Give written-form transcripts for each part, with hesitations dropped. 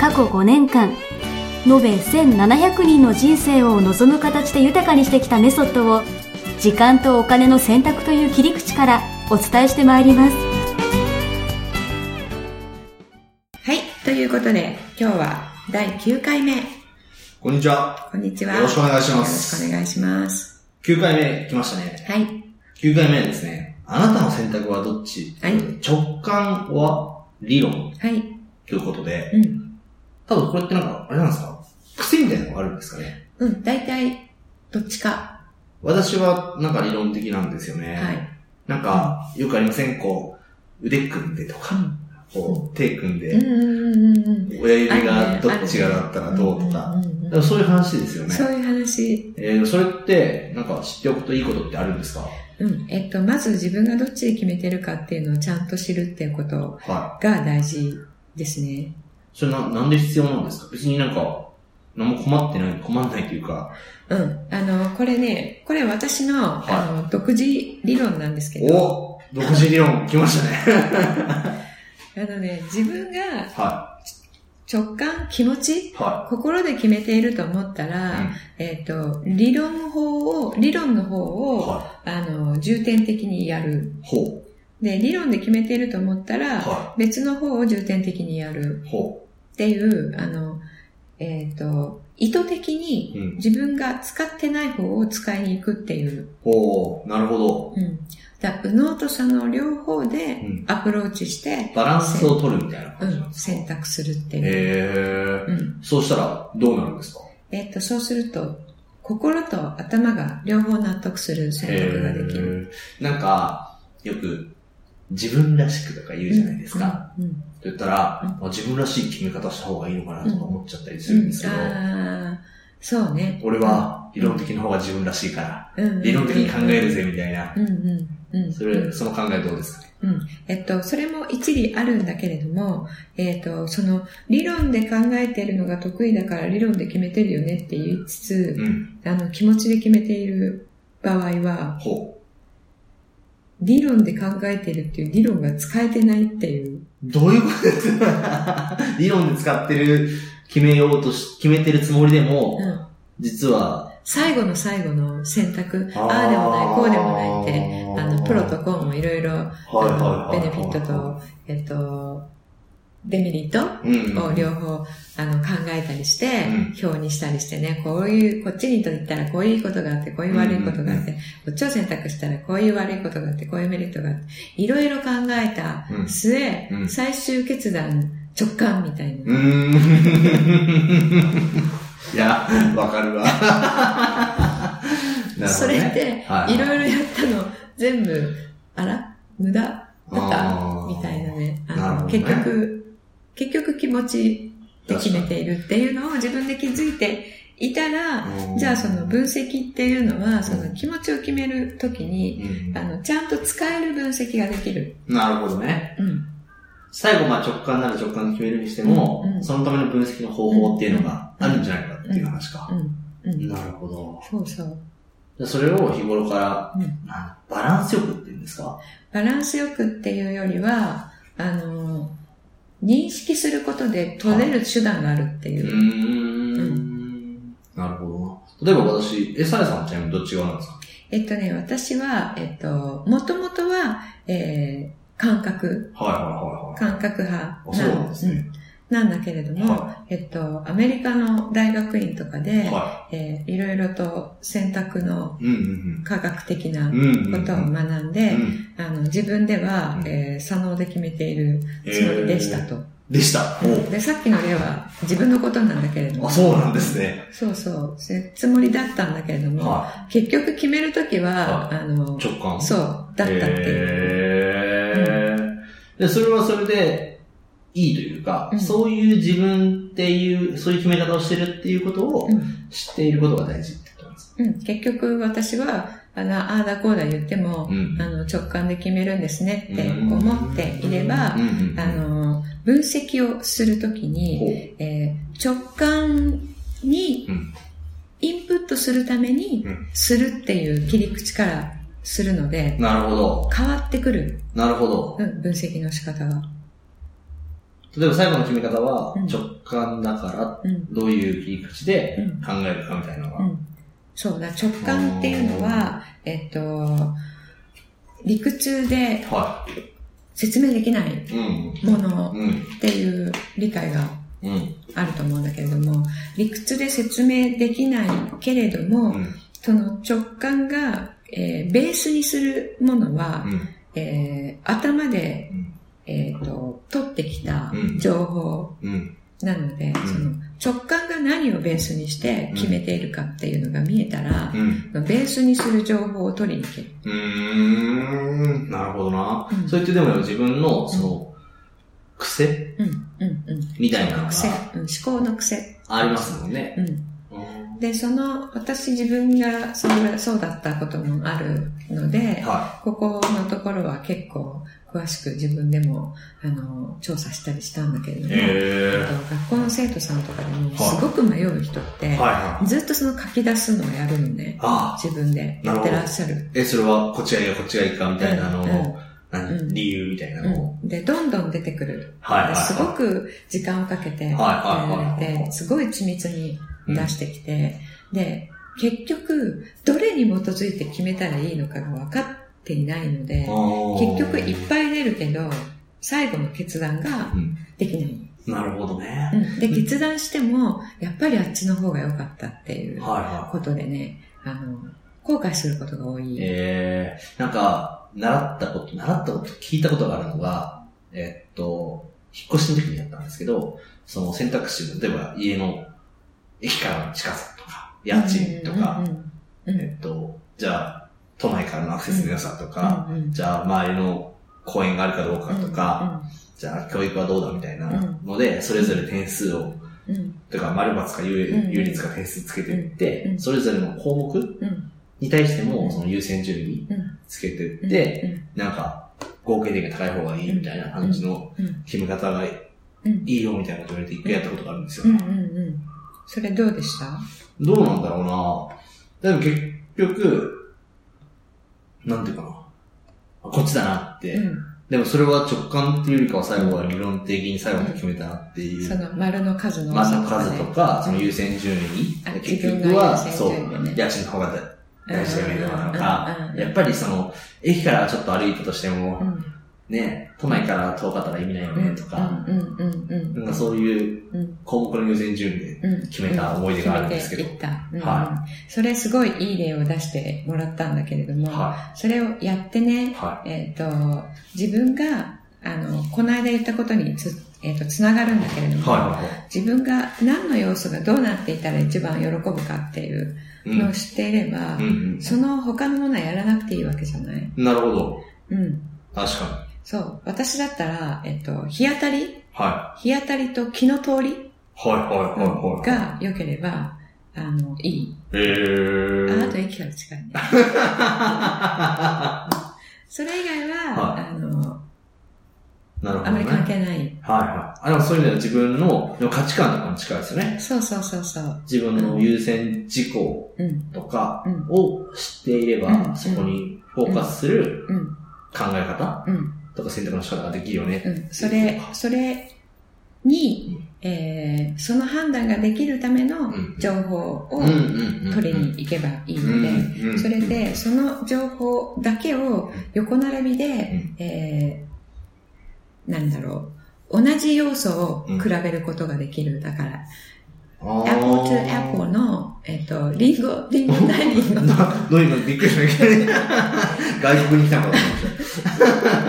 過去5年間延べ1700人の人生を望む形で豊かにしてきたメソッドを、時間とお金の選択という切り口からお伝えしてまいります。はい、ということで今日は第9回目。こんにちは。こんにちは。よろしくお願いします。よろしくお願いします。9回目来ましたね。はい、9回目はですね、あなたの選択はどっち、はい、直感は理論、はい、ということで、うん、多分これってなんか、あれなんですか、癖みたいなのがあるんですかね。うん、大体、どっちか。私は、なんか理論的なんですよね。はい。なんか、よくありません、こう、腕組んでとか、こう、手組んで、親指がどっちがだったらどうとか、そういう話ですよね。そういう話。それって、なんか知っておくといいことってあるんですか？うん。まず自分がどっちで決めてるかっていうのをちゃんと知るっていうことが大事ですね。はい、それなんで必要なんですか？別になんか、何も困んないというか。うん。これね、これ私の、はい、独自理論なんですけど。お、独自理論、来ましたね。自分が、はい、直感、気持ち、はい、心で決めていると思ったら、うん、理論の方を、はい、重点的にやる。ほう。で、理論で決めていると思ったら、はい、別の方を重点的にやる。ほう。っていう、意図的に自分が使ってない方を使いに行くっていう。ほう、なるほど。うん。だから、右脳と左脳両方でアプローチして、うん、バランスを取るみたいな感じなんですか？うん、選択するっていう。へえ、うん。そうしたらどうなるんですか？そうすると、心と頭が両方納得する選択ができる。なんか、よく、自分らしくとか言うじゃないですか。うんうんうん、と言ったら、うん、自分らしい決め方した方がいいのかなとか思っちゃったりするんですけど、うんうん、あ、そうね。俺は理論的な方が自分らしいから、うん、理論的に考えるぜみたいな。うんうんうん、その考えどうですかね。うん、それも一理あるんだけれども、その理論で考えているのが得意だから理論で決めてるよねって言いつつ、うん、気持ちで決めている場合は、ほう、理論で考えてるっていう理論が使えてないっていう。どういうことですか？理論で使ってる、決めてるつもりでも、うん、実は。最後の選択、ああでもない、こうでもないって、プロとコンもいろいろ、ベネフィットと、デメリットを両方、考えたりして、うん、表にしたりしてね、こういう、こっちにとったらこういうことがあって、こういう悪いことがあって、うん、こっちを選択したらこういう悪いことがあって、こういうメリットがあって、いろいろ考えた末、うん、最終決断、直感みたいな。いや、わかるわ。なるほどね、それって、いろいろやったの、全部、あら？無駄だったみたいなね。結局気持ちで決めているっていうのを自分で気づいていたら、じゃあその分析っていうのは、その気持ちを決めるときに、ちゃんと使える分析ができる。なるほどね。うん、最後、直感なら直感で決めるにしても、うんうん、そのための分析の方法っていうのがあるんじゃないかっていう話か。なるほど。そうそう。それを日頃から、うん、バランスよくっていうんですか？バランスよくっていうよりは、認識することで取れる手段があるっていう。はい、うん。なるほど。例えば私、紗也さんちなみにどっち側なんですか？私は、もともとは、感覚。はいはいはい、はい。感覚派。そうなんですね。うん、なんだけれども、はい、アメリカの大学院とかで、はいいろいろと選択の科学的なことを学んで、自分では、左脳で決めているつもりでしたと。でした。で、さっきの例は自分のことなんだけれども。あ、そうなんですね。そうそう。つもりだったんだけれども、はい、結局決めるときは、はい、直感。そう、だったっていう。で、それはそれで、いいというか、うん、そういう自分っていう、そういう決め方をしてるっていうことを知っていることが大事ってことなんです。うん、結局私は、ああだこうだ言っても、うん、直感で決めるんですねって思っていれば、うん、分析をするときに、直感にインプットするためにするっていう切り口からするので、なるほど。変わってくる。なるほど。うん、分析の仕方が。例えば最後の決め方は直感だから、どういう切り口で考えるかみたいなのが。うんうん、そうだ、直感っていうのは、理屈で説明できないものっていう理解があると思うんだけれども、理屈で説明できないけれども、その直感が、ベースにするものは、頭で、取ってきた情報なので、その直感が何をベースにして決めているかっていうのが見えたら、ベースにする情報を取りに行ける。なるほどな。それってでも自分のその癖、みたいなのが癖、思考の癖ありますもんね。で、私自分がそうだったこともあるので、はい、ここのところは結構詳しく自分でも、調査したりしたんだけれども、学校の生徒さんとかでもすごく迷う人って、はい、ずっとその書き出すのをやるのね、はい、自分でやってらっしゃる。それはこっちがいいかこっちがいいかみたいなのを、理由みたいなのを、で、どんどん出てくる。すごく時間をかけてやられて、すごい緻密に出してきて、で、結局、どれに基づいて決めたらいいのかが分かっていないので、結局いっぱい出るけど、最後の決断ができない。なるほどね。で、決断しても、やっぱりあっちの方が良かったっていうことでね、後悔することが多い。なんか、習ったこと、聞いたことがあるのが、引っ越しの時にやったんですけど、その選択肢、例えば家の駅からの近さとか、家賃とか、じゃあ、都内からのアクセスの良さとか、じゃあ、周りの公園があるかどうかとか、じゃあ、教育はどうだみたいなので、それぞれ点数を、とか、丸×か有率か点数つけていって、それぞれの項目に対しても、その優先順位つけていって、なんか、合計点が高い方がいいみたいな感じの決め方がいいよみたいなことを言われて一回やったことがあるんですよね。それどうでした？どうなんだろうな。でも結局、なんていうかな。こっちだなって。でもそれは直感っていうよりかは最後は理論的に最後に決めたなっていう。その丸の数の。丸の数とか、その優先順位。結局は、そう、家賃の方が大事だよねとか、やっぱりその、駅からちょっと歩いたとしても、ね、都内から遠かったら意味ないよねとか、なんかそういう項目の優先順位で決めた思い出があるんですけど、それすごいいい例を出してもらったんだけれども、それをやってね、自分がこの間言ったことにつながるんだけれども、自分が何の要素がどうなっていたら一番喜ぶかっていうのを知っていれば、その他のものはやらなくていいわけじゃない？なるほど。確かに。そう。私だったら、日当たり、日当たりと気の通りが良ければ、いい。あと駅から近いね。それ以外は、あまり関係ない。でもそういう意味では自分の価値観とかも近いですよね。そう。自分の優先事項とかを知っていれば、そこにフォーカスする考え方とか選択の仕方ができるよね。それに、その判断ができるための情報を取りに行けばいいので、それでその情報だけを横並びで、なんだろう、同じ要素を比べることができる。だから、Apple to Apple の、リンゴ何のどういうのびっくりしたけど外国に来たのかと思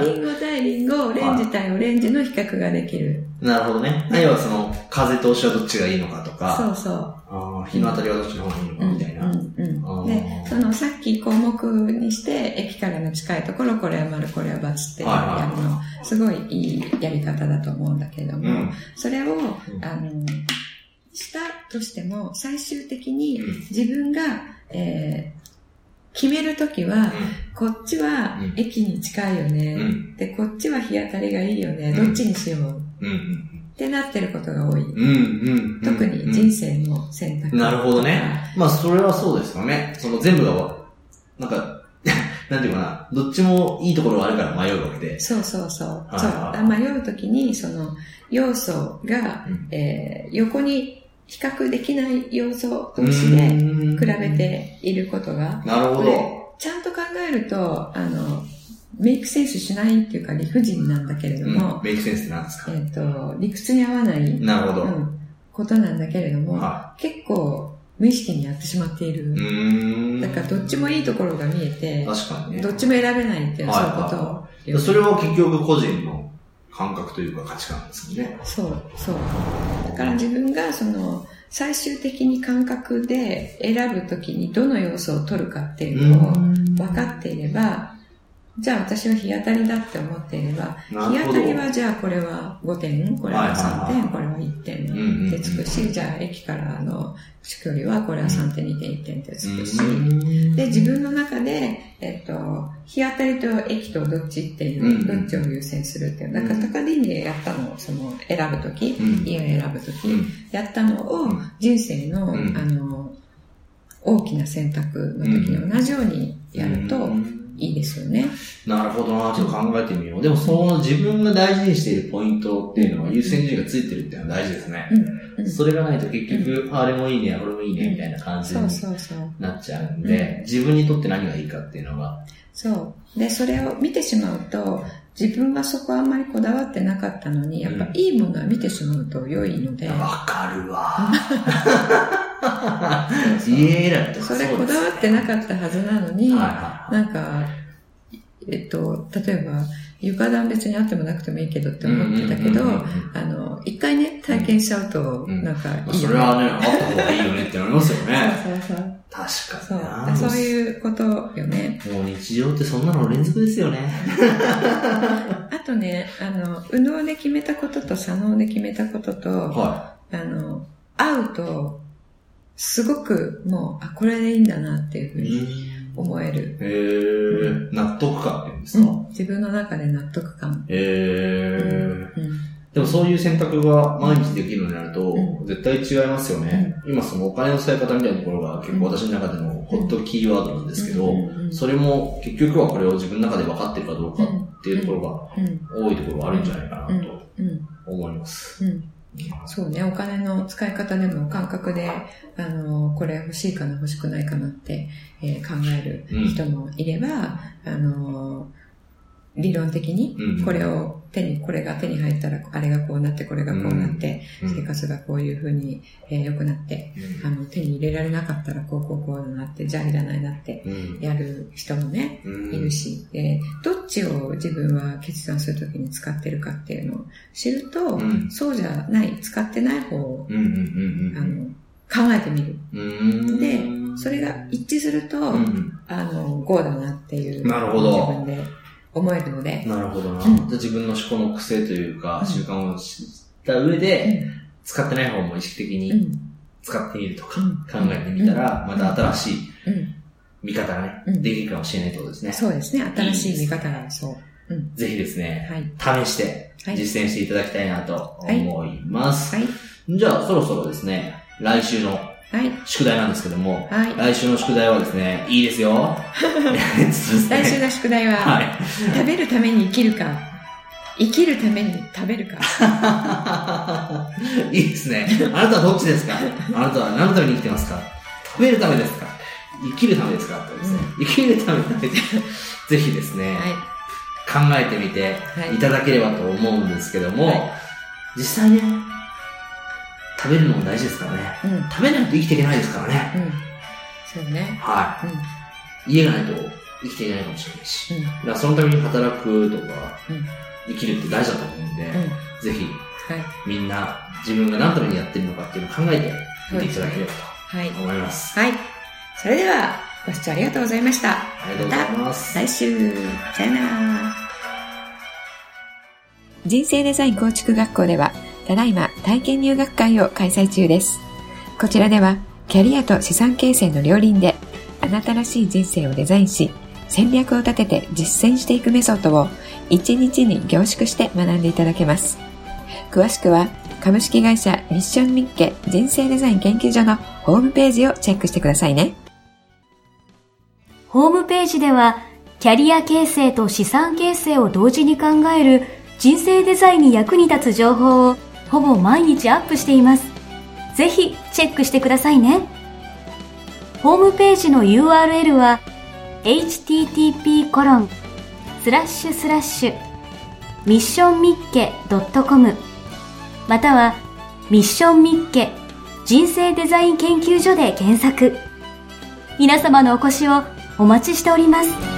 って。リンゴ対リンゴ、オレンジ対オレンジの比較ができる。なるほどね。要はその、風通しはどっちがいいのかとか。そうそう。あ、日の当たりはどっちの方がいいのかみたいな。で、そのさっき項目にして、駅からの近いところ、これは丸、これはバツってやるの、すごいいいやり方だと思うんだけれども、うん、それを、したとしても、最終的に自分が、決めるときは、こっちは駅に近いよね、うん、でこっちは日当たりがいいよね、どっちにしよう、ってなってることが多い、特に人生の選択。なるほどね。まあそれはそうですよね。その全部がなんかなんていうかな、どっちもいいところがあるから迷うわけで。そうそうそう。そう迷うときにその要素が、横に比較できない要素同士で比べていることが、なるほど。ちゃんと考えるとメイクセンスしないっていうか理不尽なんだけれども、メイクセンスなんですか？理屈に合わない、なるほど、ことなんだけれども、結構無意識にやってしまっている。だからどっちもいいところが見えて、確かにね、どっちも選べないっていう、そういうことを。それは結局個人の感覚というか価値観ですよね。そう、そう。だから自分がその最終的に感覚で選ぶときにどの要素を取るかっていうのを分かっていれば、じゃあ私は日当たりだって思っていれば、日当たりはじゃあこれは5点、これは3点、これは1点ってつくし、じゃあ駅からの距離はこれは3点、2点、1点ってつくし、で、自分の中で、日当たりと駅とどっちっていう、どっちを優先するっていう、なんか高木にやったのを、その選ぶとき、家を選ぶとき、やったのを人生の、大きな選択の時に同じようにやると、いいですよね。なるほどな、ちょっと考えてみよう。でもその自分が大事にしているポイントっていうのは優先順位がついてるっていうのは大事ですね。それがないと結局、あれもいいね、これもいいねみたいな感じになっちゃうんで、自分にとって何がいいかっていうのが。そう。で、それを見てしまうと、自分はそこあんまりこだわってなかったのに、やっぱいいものは見てしまうと良いので。わかるわ。それこだわってなかったはずなのに、なんか、例えば、床暖別にあってもなくてもいいけどって思ってたけど、一回ね、体験しちゃうと、なんかいいよね。それはね、あった方がいいよねって思いますよね。そうそうそう。確かに。そういうことよね。もう日常ってそんなの連続ですよね。あとね、右脳で決めたことと左脳で決めたことと、合うと、すごくもう、あ、これでいいんだなっていうふうに思える。納得感って言うんですか？自分の中で納得感。でもそういう選択が毎日できるようになると、絶対違いますよね。今そのお金の使い方みたいなところが結構私の中でもホットキーワードなんですけど、それも結局はこれを自分の中で分かってるかどうかっていうところが多いところがあるんじゃないかなと思います。そうね、お金の使い方でも感覚で、これ欲しいかな欲しくないかなって、考える人もいれば、理論的に、これが手に入ったら、あれがこうなって、これがこうなって、生活がこういう風に良くなって、手に入れられなかったら、こうだなって、じゃあいらないなって、やる人もね、いるし、どっちを自分は決断するときに使ってるかっていうのを知ると、そうじゃない、使ってない方を、考えてみる。で、それが一致すると、こうだなっていう、なるほど、自分で、思えるので。なるほどな。自分の思考の癖というか、習慣を知った上で、使ってない方も意識的に使ってみるとか、考えてみたら、また新しい見方がね、できるかもしれないってことですね。そうですね。新しい見方が、そう。ぜひですね、試して、実践していただきたいなと思います。じゃあ、そろそろですね、来週の宿題なんですけども、来週の宿題はですね、いいですよ。来週の宿題は、食べるために生きるか、生きるために食べるか。いいですね。あなたはどっちですか？あなたは何のために生きてますか？食べるためですか？生きるためですか？生きるために食べて、ぜひですね、考えてみていただければと思うんですけども、実際ね、食べるのも大事ですからね。食べないと生きていけないですからね。そうね。家がないと生きていないかもしれないし、うん、だからそのために働くとか、うん、生きるって大事だと思うんで、うん、ぜひ、はい、みんな自分が何のためにやってるのかっていうのを考えて見ていただければと思います。はい。はい、それではご視聴ありがとうございました。ありがとうございます。また来週、さよなら。人生デザイン構築学校では、ただいま体験入学会を開催中です。こちらでは、キャリアと資産形成の両輪で、あなたらしい人生をデザインし、戦略を立てて実践していくメソッドを1日に凝縮して学んでいただけます。詳しくは、株式会社ミッションミッケ人生デザイン研究所のホームページをチェックしてくださいね。ホームページでは、キャリア形成と資産形成を同時に考える人生デザインに役に立つ情報をほぼ毎日アップしています。ぜひチェックしてくださいね。ホームページの URL は http://missionmike.com またはミッションミッケ人生デザイン研究所で検索。皆様のお越しをお待ちしております。